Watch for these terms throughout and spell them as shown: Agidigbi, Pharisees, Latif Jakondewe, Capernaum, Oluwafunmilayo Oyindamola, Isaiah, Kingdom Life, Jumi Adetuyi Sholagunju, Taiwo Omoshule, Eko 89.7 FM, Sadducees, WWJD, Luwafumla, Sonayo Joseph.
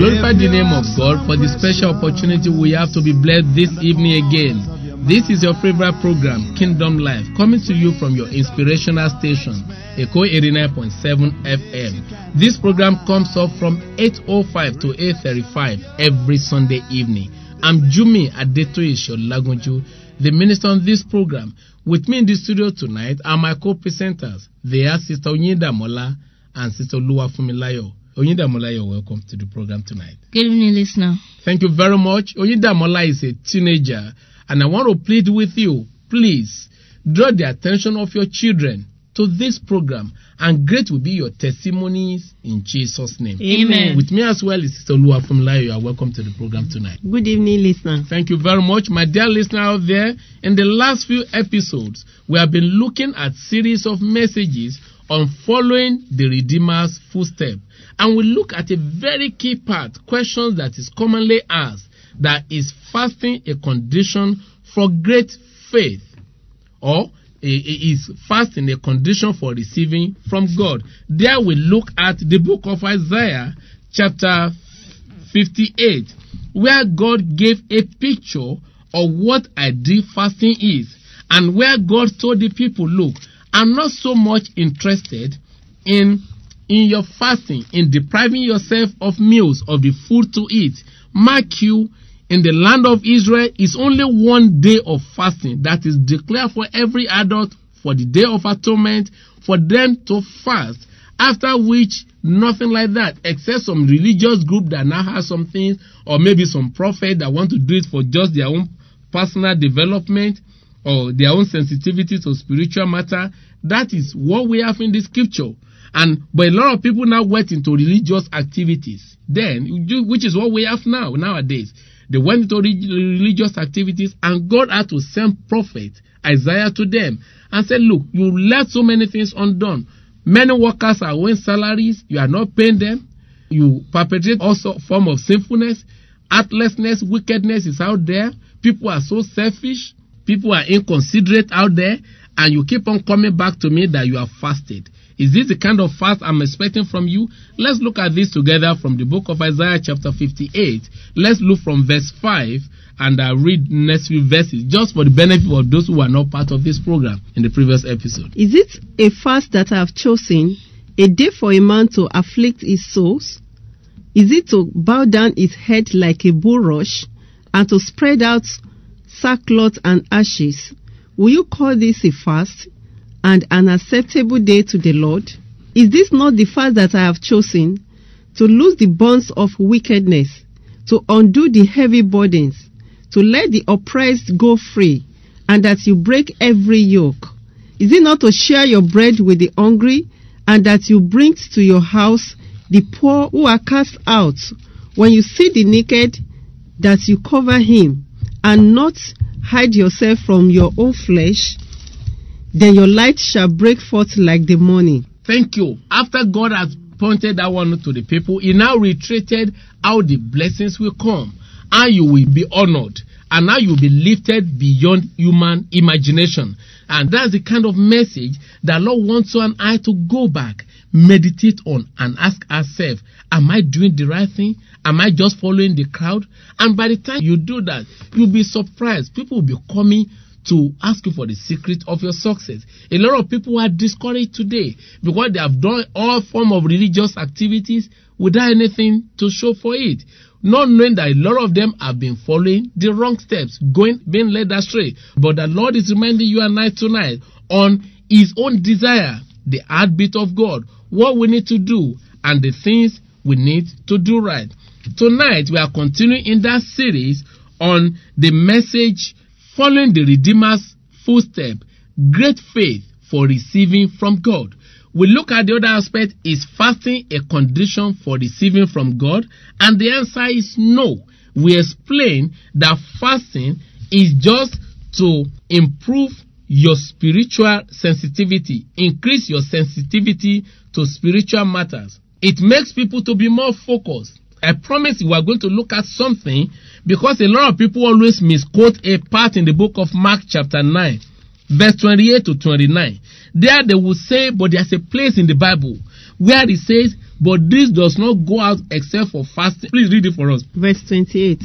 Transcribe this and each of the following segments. glorify the name of God for the special opportunity we have to be blessed this evening again. This is your favorite program, Kingdom Life, coming to you from your inspirational station, Eko 89.7 FM. This program comes up from 8:05 to 8:35 every Sunday evening. I'm Jumi Adetuyi Sholagunju, the minister on this program. With me in the studio tonight are my co-presenters. They are Sister Oyindamola and Sister Oluwafunmilayo. Oyindamola, you're welcome to the program tonight. Good evening, listener. Thank you very much. Oyindamola is a teenager, and I want to plead with you, please, draw the attention of your children to this program, and great will be your testimonies in Jesus' name. Amen. With me as well is Sister Luwafumla. You are welcome to the program tonight. Good evening, listener. Thank you very much. My dear listener out there, in the last few episodes, we have been looking at series of messages on following the Redeemer's footstep. And we look at a very key part, questions that is commonly asked, that is fasting a condition for great faith, or is fasting a condition for receiving from God? There we look at the book of Isaiah chapter 58, where God gave a picture of what ideal fasting is, and where God told the people, look, I'm not so much interested in your fasting, in depriving yourself of meals, of the food to eat. Mark you, in the land of Israel, is only one day of fasting that is declared for every adult for the day of atonement, for them to fast, after which nothing like that, except some religious group that now has some things, or maybe some prophet that want to do it for just their own personal development or their own sensitivity to spiritual matter. That is what we have in the scripture. But a lot of people now went into religious activities then, which is what we have nowadays. They went into religious activities, and God had to send prophet Isaiah to them and said, look, you left so many things undone. Many workers are owing salaries. You are not paying them. You perpetrate also form of sinfulness. Heartlessness, wickedness is out there. People are so selfish. People are inconsiderate out there. And you keep on coming back to me that you have fasted. Is this the kind of fast I'm expecting from you? Let's look at this together from the book of Isaiah chapter 58. Let's look from verse 5 and read next few verses, just for the benefit of those who are not part of this program in the previous episode. Is it a fast that I have chosen, a day for a man to afflict his souls? Is it to bow down his head like a bulrush, and to spread out sackcloth and ashes? Will you call this a fast, and an acceptable day to the Lord? Is this not the fast that I have chosen, to loose the bonds of wickedness, to undo the heavy burdens, to let the oppressed go free, and that you break every yoke? Is it not to share your bread with the hungry, and that you bring to your house the poor who are cast out? When you see the naked, that you cover him, and not hide yourself from your own flesh? Then your light shall break forth like the morning. Thank you. After God has pointed that one to the people, he now reiterated how the blessings will come, and you will be honored, and now you will be lifted beyond human imagination. And that's the kind of message that Lord wants you and I to go back, meditate on, and ask ourselves, am I doing the right thing? Am I just following the crowd? And by the time you do that, you'll be surprised. People will be coming to ask you for the secret of your success. A lot of people are discouraged today because they have done all form of religious activities without anything to show for it, not knowing that a lot of them have been following the wrong steps, being led astray. But the Lord is reminding you and I tonight on his own desire, the heartbeat of God, what we need to do, and the things we need to do right. Tonight, we are continuing in that series on the message, following the Redeemer's footstep, great faith for receiving from God. We look at the other aspect, is fasting a condition for receiving from God? And the answer is no. We explain that fasting is just to improve your spiritual sensitivity, increase your sensitivity to spiritual matters. It makes people to be more focused. I promise you we are going to look at something, because a lot of people always misquote a part in the book of Mark chapter 9, verse 28 to 29. There they will say, but there's a place in the Bible where it says, But this does not go out except for fasting. Please read it for us. Verse 28.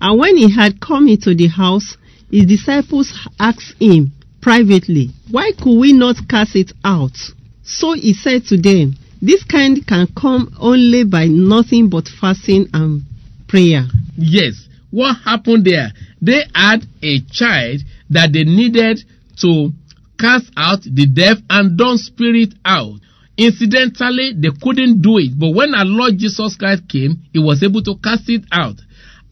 And when he had come into the house, his disciples asked him privately, why could we not cast it out? So he said to them, this kind can come only by nothing but fasting and prayer. Yes. What happened there? They had a child that they needed to cast out the deaf and dumb spirit out. Incidentally, they couldn't do it. But when our Lord Jesus Christ came, he was able to cast it out.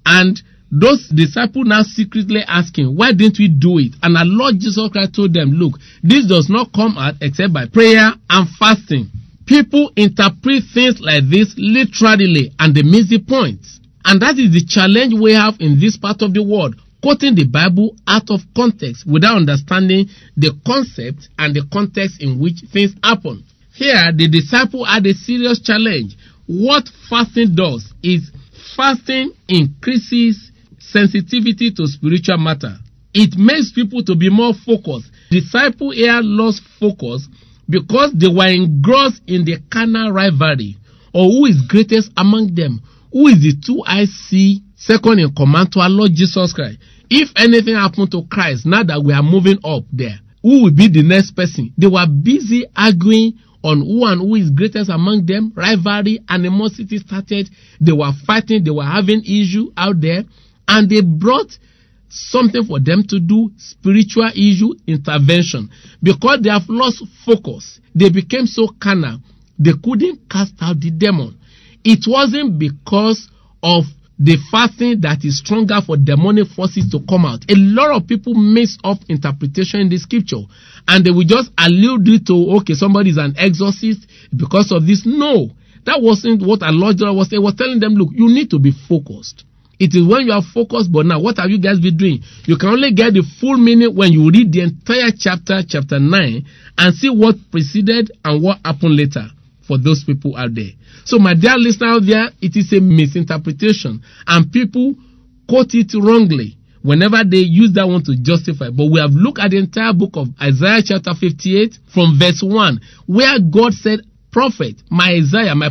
And those disciples now secretly asking, why didn't we do it? And our Lord Jesus Christ told them, look, this does not come out except by prayer and fasting. People interpret things like this literally, and they miss the point. And that is the challenge we have in this part of the world, quoting the Bible out of context without understanding the concept and the context in which things happen. Here, the disciple had a serious challenge. What fasting does is fasting increases sensitivity to spiritual matter. It makes people to be more focused. Disciple here lost focus because they were engrossed in the carnal rivalry, or who is greatest among them, who is the 2IC second in command to our Lord Jesus Christ. If anything happened to Christ, now that we are moving up there, who will be the next person? They were busy arguing on who and who is greatest among them. Rivalry, animosity started. They were fighting. They were having issue out there. And they brought something for them to do, spiritual issue, intervention. Because they have lost focus. They became so carnal. They couldn't cast out the demon. It wasn't because of the fasting that is stronger for demonic forces to come out. A lot of people mix up interpretation in the scripture, and they will just allude it to, okay, somebody is an exorcist because of this. No, that wasn't what our Lord was saying. He was telling them, look, you need to be focused. It is when you are focused, but now what have you guys been doing? You can only get the full meaning when you read the entire chapter, chapter 9, and see what preceded and what happened later for those people out there. So my dear listener out there, it is a misinterpretation, and people quote it wrongly whenever they use that one to justify. But we have looked at the entire book of Isaiah chapter 58 from verse 1, where God said, prophet, my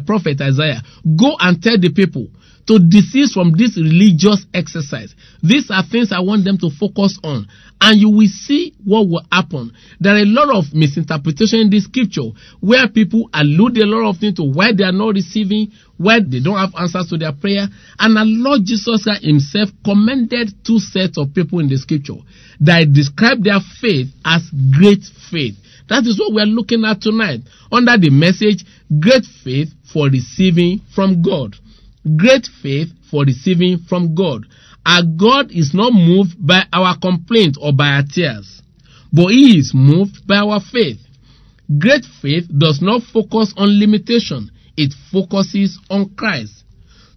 prophet Isaiah, go and tell the people to desist from this religious exercise. These are things I want them to focus on. And you will see what will happen. There are a lot of misinterpretation in this scripture where people allude a lot of things to why they are not receiving, why they don't have answers to their prayer. And our Lord Jesus Christ himself commended two sets of people in the scripture that describe their faith as great faith. That is what we are looking at tonight under the message, Great Faith for Receiving from God. Great faith for receiving from God. Our God is not moved by our complaint or by our tears, but he is moved by our faith. Great faith does not focus on limitation. It focuses on Christ.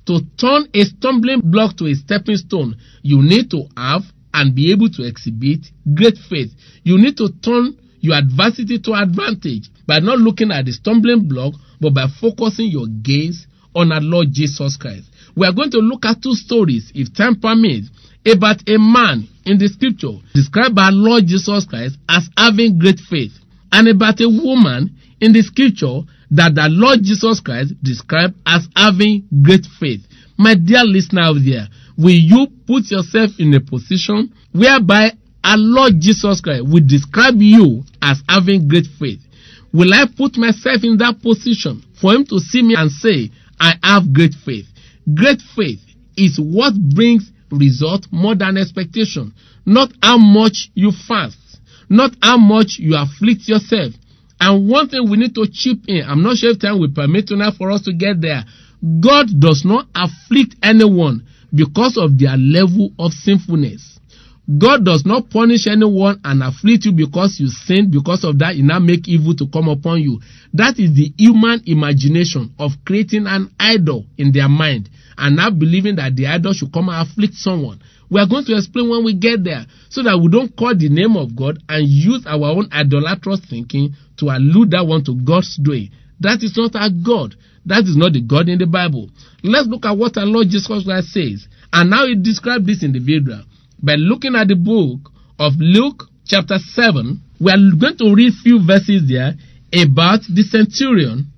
To turn a stumbling block to a stepping stone, you need to have and be able to exhibit great faith. You need to turn your adversity to advantage by not looking at the stumbling block, but by focusing your gaze on our Lord Jesus Christ. We are going to look at two stories, if time permits, about a man in the scripture described by our Lord Jesus Christ as having great faith, and about a woman in the scripture that the Lord Jesus Christ described as having great faith. My dear listener out there, will you put yourself in a position whereby our Lord Jesus Christ will describe you as having great faith? Will I put myself in that position for him to see me and say, I have great faith? Great faith is what brings result more than expectation. Not how much you fast, not how much you afflict yourself. And one thing we need to chip in, I'm not sure if time will permit tonight for us to get there. God does not afflict anyone because of their level of sinfulness. God does not punish anyone and afflict you because you sin. Because of that, he now make evil to come upon you. That is the human imagination of creating an idol in their mind and now believing that the idol should come and afflict someone. We are going to explain when we get there, so that we don't call the name of God and use our own idolatrous thinking to allude that one to God's doing. That is not our God. That is not the God in the Bible. Let's look at what our Lord Jesus Christ says. And now he describes this individual. By looking at the book of Luke chapter 7, we are going to read few verses there about the centurion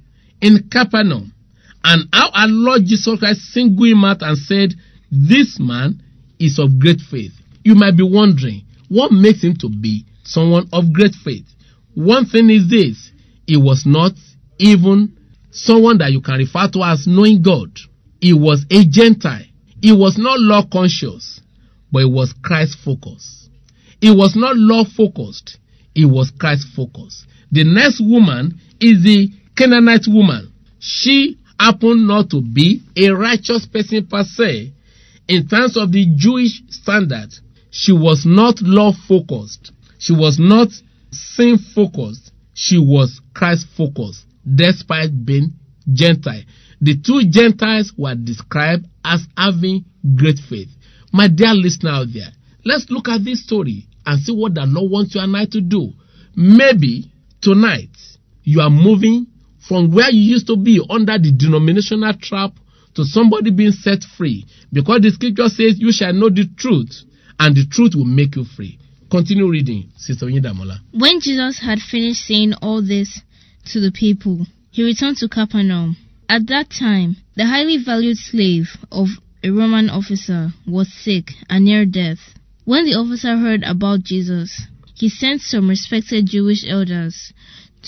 in Capernaum. and how our Lord Jesus Christ singled him out and said, this man is of great faith. You might be wondering, what makes him to be someone of great faith? One thing is this, he was not even someone that you can refer to as knowing God. He was a Gentile. He was not law conscious, but he was Christ focused. He was not law focused, he was Christ focused. The next woman is the Canaanite woman. She happened not to be a righteous person per se. In terms of the Jewish standard, she was not law focused. She was not sin focused. She was Christ focused, despite being Gentile. The two Gentiles were described as having great faith. My dear listener out there, let's look at this story and see what the Lord wants you and I to do. Maybe tonight you are moving from where you used to be under the denominational trap to somebody being set free, because the scripture says you shall know the truth and the truth will make you free. Continue reading, Sister Oyindamola. When Jesus had finished saying all this to the people, he returned to Capernaum. At that time, the highly valued slave of a Roman officer was sick and near death. When the officer heard about Jesus, he sent some respected Jewish elders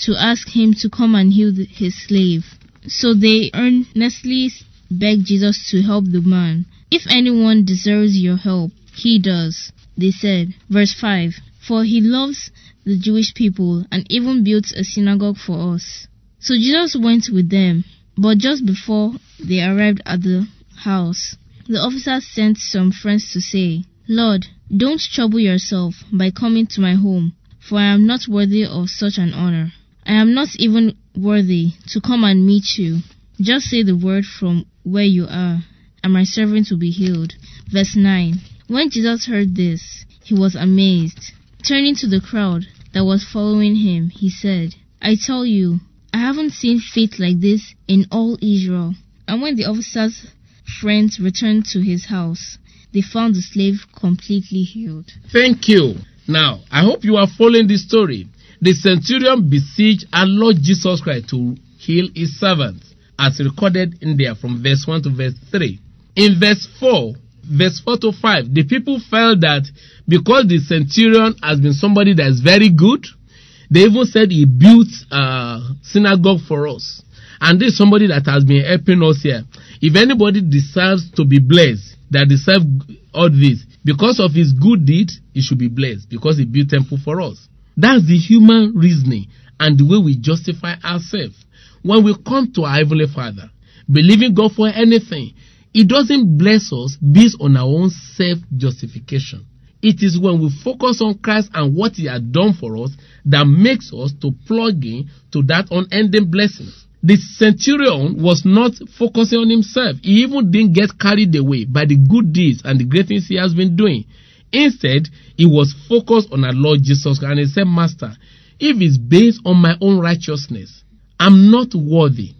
to ask him to come and heal his slave. So they earnestly begged Jesus to help the man. If anyone deserves your help, he does, they said. Verse 5, for he loves the Jewish people and even built a synagogue for us. So Jesus went with them. But just before they arrived at the house, the officer sent some friends to say, Lord, don't trouble yourself by coming to my home, for I am not worthy of such an honor. I am not even worthy to come and meet you. Just say the word from where you are, and my servant will be healed. Verse 9. When Jesus heard this, he was amazed. Turning to the crowd that was following him, he said, I tell you, I haven't seen faith like this in all Israel. And when the officer's friends returned to his house, they found the slave completely healed. Thank you. Now, I hope you are following this story. The centurion besieged our Lord Jesus Christ to heal his servants, as recorded in there from verse 1 to verse 3. In verse 4 to 5, the people felt that because the centurion has been somebody that is very good, they even said he built a synagogue for us. And this is somebody that has been helping us here. If anybody deserves to be blessed, that deserves all this, because of his good deed, he should be blessed, because he built temple for us. That's the human reasoning and the way we justify ourselves. When we come to our Heavenly Father, believing God for anything, he doesn't bless us based on our own self-justification. It is when we focus on Christ and what he has done for us that makes us to plug in to that unending blessing. The centurion was not focusing on himself. He even didn't get carried away by the good deeds and the great things he has been doing. Instead, he was focused on our Lord Jesus Christ. And he said, Master, if it's based on my own righteousness, I'm not worthy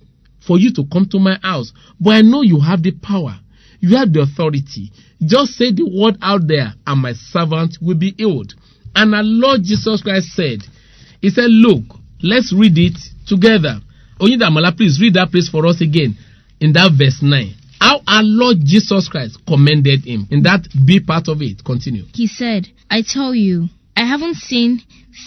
for you to come to my house. But I know you have the power. You have the authority. Just say the word out there and my servant will be healed. And our Lord Jesus Christ said, he said, look, let's read it together. Oyindamola, please read that place for us again in that verse 9. How our Lord Jesus Christ commended him. In that B part of it, continue. He said, I tell you, I haven't seen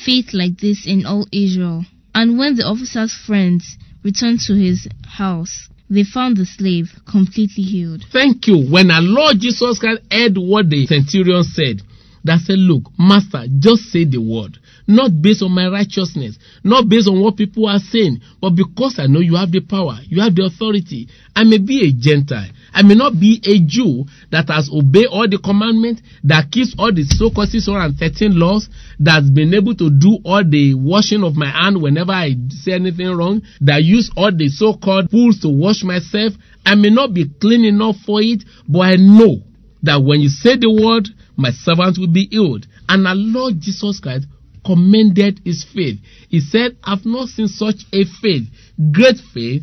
faith like this in all Israel. And when the officer's friends returned to his house, they found the slave completely healed. Thank you. When our Lord Jesus Christ heard what the centurion said, that said, look, Master, just say the word. Not based on my righteousness, not based on what people are saying, but because I know you have the power, you have the authority. I may be a Gentile. I may not be a Jew that has obeyed all the commandments, that keeps all the so-called 613 laws, that's been able to do all the washing of my hand whenever I say anything wrong, that use all the so-called pools to wash myself. I may not be clean enough for it, but I know that when you say the word, my servant will be healed. And our Lord Jesus Christ commended his faith. He said, I've not seen such a faith, great faith,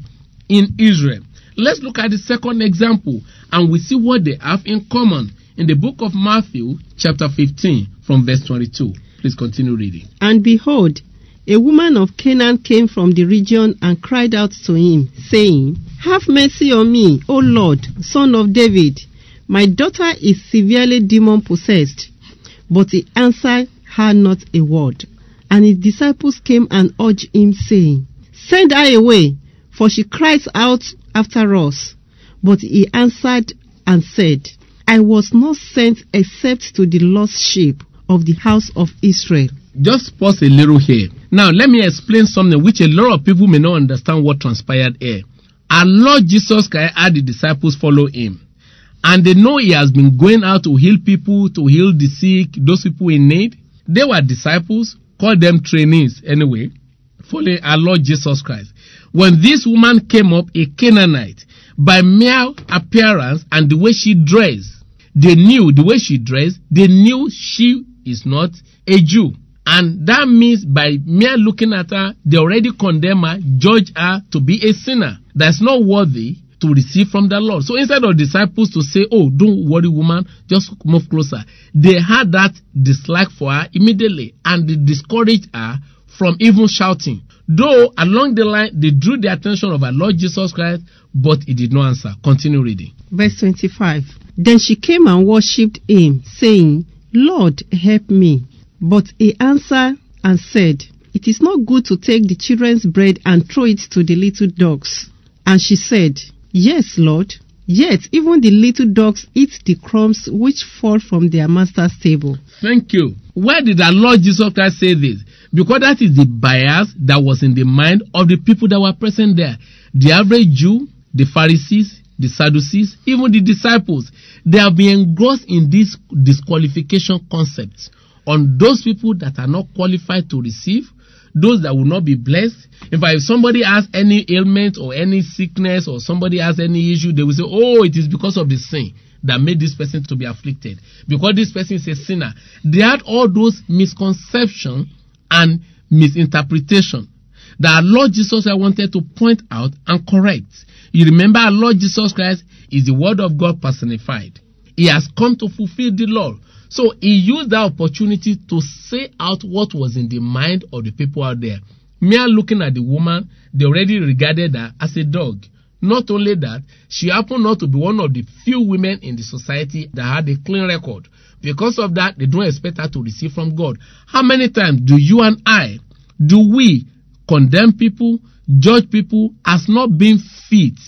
in Israel. Let's look at the second example, and we see what they have in common in the book of Matthew, chapter 15, from verse 22. Please continue reading. And behold, a woman of Canaan came from the region and cried out to him, saying, "Have mercy on me, O Lord, son of David. My daughter is severely demon-possessed." But he answered her not a word. And his disciples came and urged him, saying, "Send her away, for she cries out after us." But he answered and said, "I was not sent except to the lost sheep of the house of Israel." Just pause a little here. Now, let me explain something which a lot of people may not understand what transpired here. Our Lord Jesus Christ had the disciples follow him. And they know he has been going out to heal people, to heal the sick, those people in need. They were disciples, call them trainees anyway, following our Lord Jesus Christ. When this woman came up, a Canaanite, by mere appearance and the way she dressed, they knew she is not a Jew. And that means by mere looking at her, they already condemn her, judge her to be a sinner. That's not worthy to receive from the Lord. So instead of disciples to say, "Oh, don't worry, woman, just move closer," they had that dislike for her immediately, and they discouraged her from even shouting. Though along the line, they drew the attention of our Lord Jesus Christ, but he did not answer. Continue reading. Verse 25. Then she came and worshipped him, saying, "Lord, help me." But he answered and said, "It is not good to take the children's bread and throw it to the little dogs." And she said, "Yes, Lord, yet even the little dogs eat the crumbs which fall from their master's table." Thank you. Why did our Lord Jesus Christ say this? Because that is the bias that was in the mind of the people that were present there. The average Jew, the Pharisees, the Sadducees, even the disciples, they have been engrossed in this disqualification concept on those people that are not qualified to receive, those that will not be blessed. In fact, if somebody has any ailment or any sickness or somebody has any issue, they will say, "Oh, it is because of the sin that made this person to be afflicted. Because this person is a sinner." They had all those misconceptions and misinterpretation that our Lord Jesus Christ wanted to point out and correct. You remember, our Lord Jesus Christ is the Word of God personified. He has come to fulfill the law. So he used that opportunity to say out what was in the mind of the people out there. Mere looking at the woman, they already regarded her as a dog. Not only that, she happened not to be one of the few women in the society that had a clean record. Because of that, they don't expect her to receive from God. How many times do you and I, do we condemn people, judge people as not being fit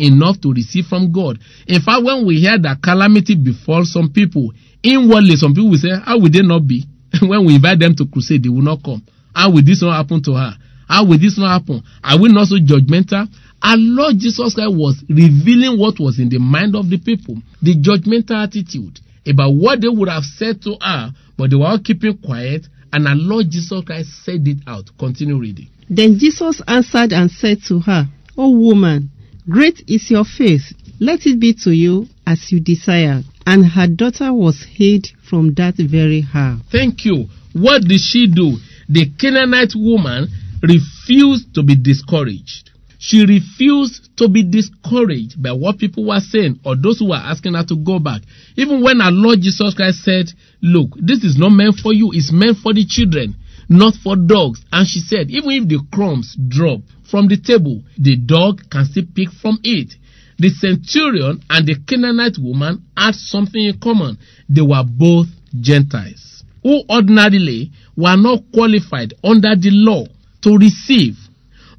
enough to receive from God? In fact, when we hear that calamity befalls some people, inwardly, some people will say, "How will they not be?" When we invite them to crusade, they will not come. How will this not happen to her? How will this not happen? Are we not so judgmental? Our Lord Jesus Christ was revealing what was in the mind of the people, the judgmental attitude about what they would have said to her, but they were all keeping quiet, and our Lord Jesus Christ said it out. Continue reading. Then Jesus answered and said to her, "O woman, great is your faith. Let it be to you as you desire." And her daughter was healed from that very hour. Thank you. What did she do? The Canaanite woman refused to be discouraged. She refused to be discouraged by what people were saying or those who were asking her to go back. Even when our Lord Jesus Christ said, "Look, this is not meant for you. It's meant for the children, not for dogs." And she said, even if the crumbs drop from the table, the dog can still pick from it. The centurion and the Canaanite woman had something in common. They were both Gentiles, who ordinarily were not qualified under the law to receive.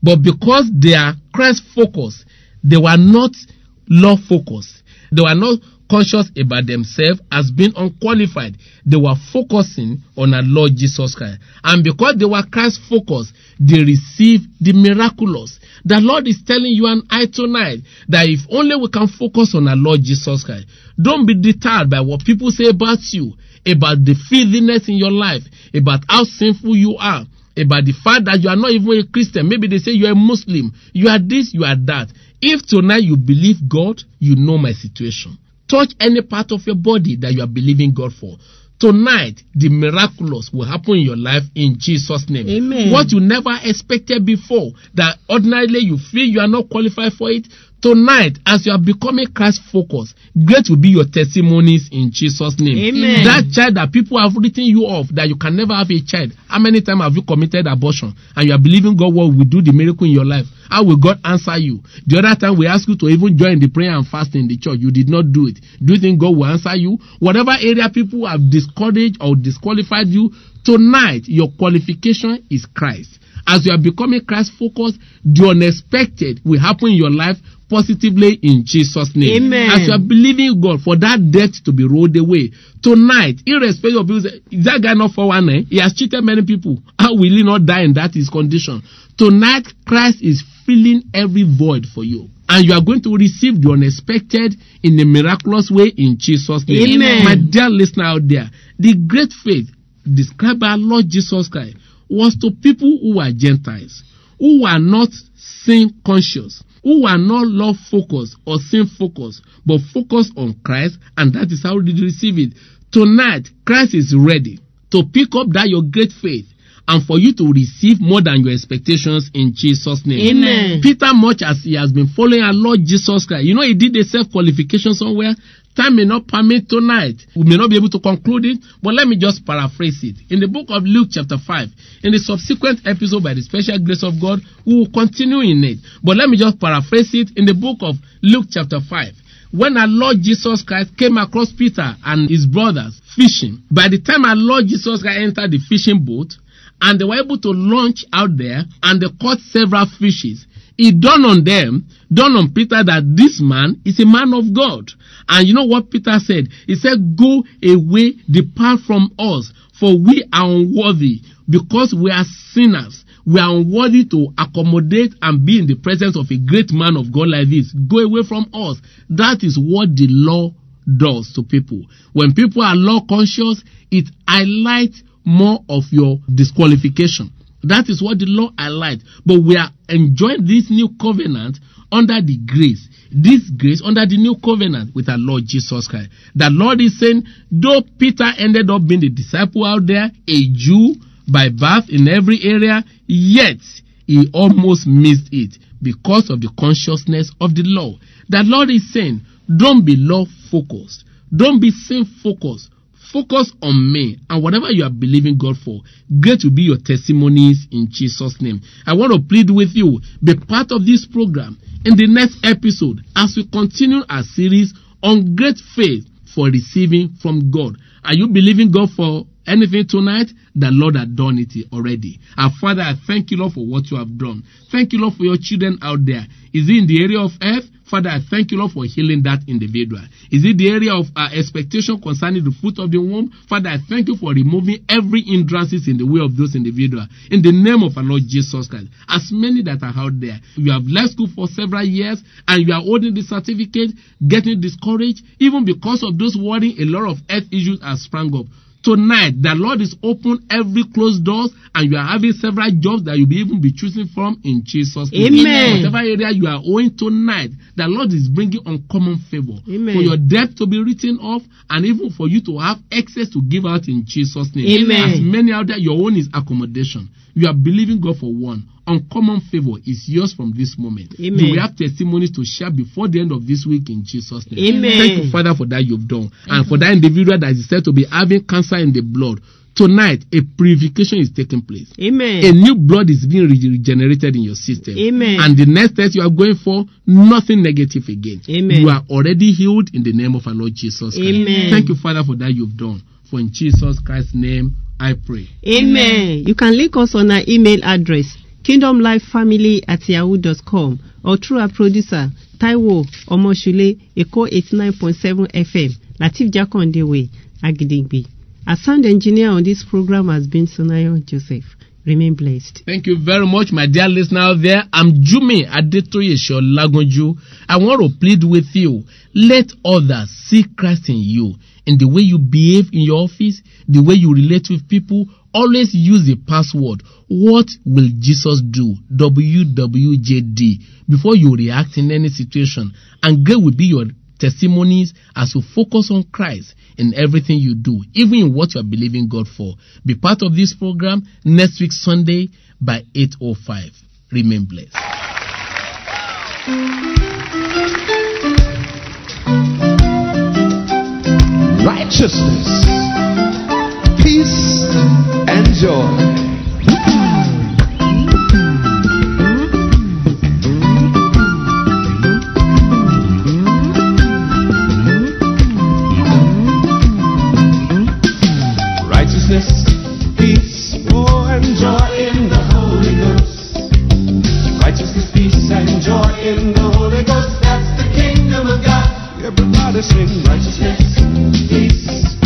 But because they are Christ-focused, they were not law-focused. They were not conscious about themselves as being unqualified. They were focusing on our Lord Jesus Christ. And because they were Christ-focused, they received the miraculous. The Lord is telling you and I tonight that if only we can focus on our Lord Jesus Christ, don't be deterred by what people say about you, about the filthiness in your life, about how sinful you are, about the fact that you are not even a Christian. Maybe they say you are a Muslim. You are this, you are that. If tonight you believe God, you know my situation. Touch any part of your body that you are believing God for. Tonight, the miraculous will happen in your life in Jesus' name. Amen. What you never expected before, that ordinarily you feel you are not qualified for it, Tonight, as you are becoming Christ-focused, great will be your testimonies in Jesus' name. Amen. That child that people have written you off, that you can never have a child. How many times have you committed abortion? And you are believing God will do the miracle in your life. How will God answer you? The other time we ask you to even join the prayer and fasting in the church. You did not do it. Do you think God will answer you? Whatever area people have discouraged or disqualified you, tonight, your qualification is Christ. As you are becoming Christ-focused, the unexpected will happen in your life positively in Jesus' name. Amen. As you are believing God for that debt to be rolled away, tonight, irrespective of you, is that guy not 419? He has cheated many people. How will he not die in that his condition? Tonight, Christ is filling every void for you. And you are going to receive the unexpected in a miraculous way in Jesus' name. Amen. My dear listener out there, the great faith described by our Lord Jesus Christ was to people who are Gentiles, who are not sin-conscious, who are not love-focused or sin-focused, but focused on Christ, and that is how they receive it. Tonight, Christ is ready to pick up that your great faith and for you to receive more than your expectations in Jesus' name. Amen. Peter, much as he has been following our Lord Jesus Christ, you know he did a self-qualification somewhere. Time may not permit tonight. We may not be able to conclude it, but let me just paraphrase it. In the book of Luke chapter 5, in the subsequent episode by the special grace of God, we will continue in it. But let me just paraphrase it. In the book of Luke chapter 5, when our Lord Jesus Christ came across Peter and his brothers fishing, by the time our Lord Jesus Christ entered the fishing boat, and they were able to launch out there, and they caught several fishes, it dawned on them, dawned on Peter, that this man is a man of God. And you know what Peter said? He said, "Go away, depart from us, for we are unworthy, because we are sinners. We are unworthy to accommodate and be in the presence of a great man of God like this. Go away from us." That is what the law does to people. When people are law conscious, it highlights more of your disqualification. That is what the law highlights. But we are enjoying this new covenant under the grace. This grace under the new covenant with our Lord Jesus Christ. The Lord is saying, though Peter ended up being the disciple out there, a Jew by birth in every area, yet he almost missed it because of the consciousness of the law. The Lord is saying, don't be law-focused. Don't be sin-focused. Focus on me, and whatever you are believing God for, great will be your testimonies in Jesus' name. I want to plead with you, be part of this program in the next episode as we continue our series on great faith for receiving from God. Are you believing God for anything tonight? The Lord had done it already. Our Father, I thank you, Lord, for what you have done. Thank you, Lord, for your children out there. Is it in the area of earth? Father, I thank you, Lord, for healing that individual. Is it the area of our expectation concerning the fruit of the womb? Father, I thank you for removing every hindrances in the way of those individuals. In the name of our Lord Jesus Christ, as many that are out there, you have left school for several years and you are holding the certificate, getting discouraged, even because of those worrying, a lot of health issues have sprung up. Tonight, the Lord is open every closed doors, and you are having several jobs that you'll be even be choosing from in Jesus' name. Amen. Whatever area you are owing tonight, the Lord is bringing uncommon favor. Amen. For your debt to be written off, and even for you to have excess to give out in Jesus' name. Amen. As many out there, your own is accommodation. You are believing God for one. Uncommon favor is yours from this moment. Amen. You will have testimonies to share before the end of this week in Jesus' name. Amen. Thank you, Father, for that you've done. Amen. And for that individual that is said to be having cancer in the blood, tonight, a purification is taking place. Amen. A new blood is being regenerated in your system. Amen. And the next test you are going for, nothing negative again. Amen. You are already healed in the name of our Lord Jesus Christ. Amen. Thank you, Father, for that you've done. For in Jesus Christ's name, I pray. Amen. You can link us on our email address, kingdomlifefamily@yahoo.com, or through our producer, Taiwo Omoshule, Eko 89.7 FM, Latif Jakondewe, Agidigbi. Our sound engineer on this program has been Sonayo Joseph. Remain blessed. Thank you very much, my dear listener out there. I'm Jumi Adetuyi Sholagunju. I want to plead with you. Let others see Christ in you. In the way you behave in your office, the way you relate with people, always use the password, "What will Jesus do?" WWJD, before you react in any situation. And great will be your testimonies as you focus on Christ in everything you do, even in what you are believing God for. Be part of this program next week, Sunday by 8:05. Remain blessed. righteousness, peace, and joy. Righteousness, peace,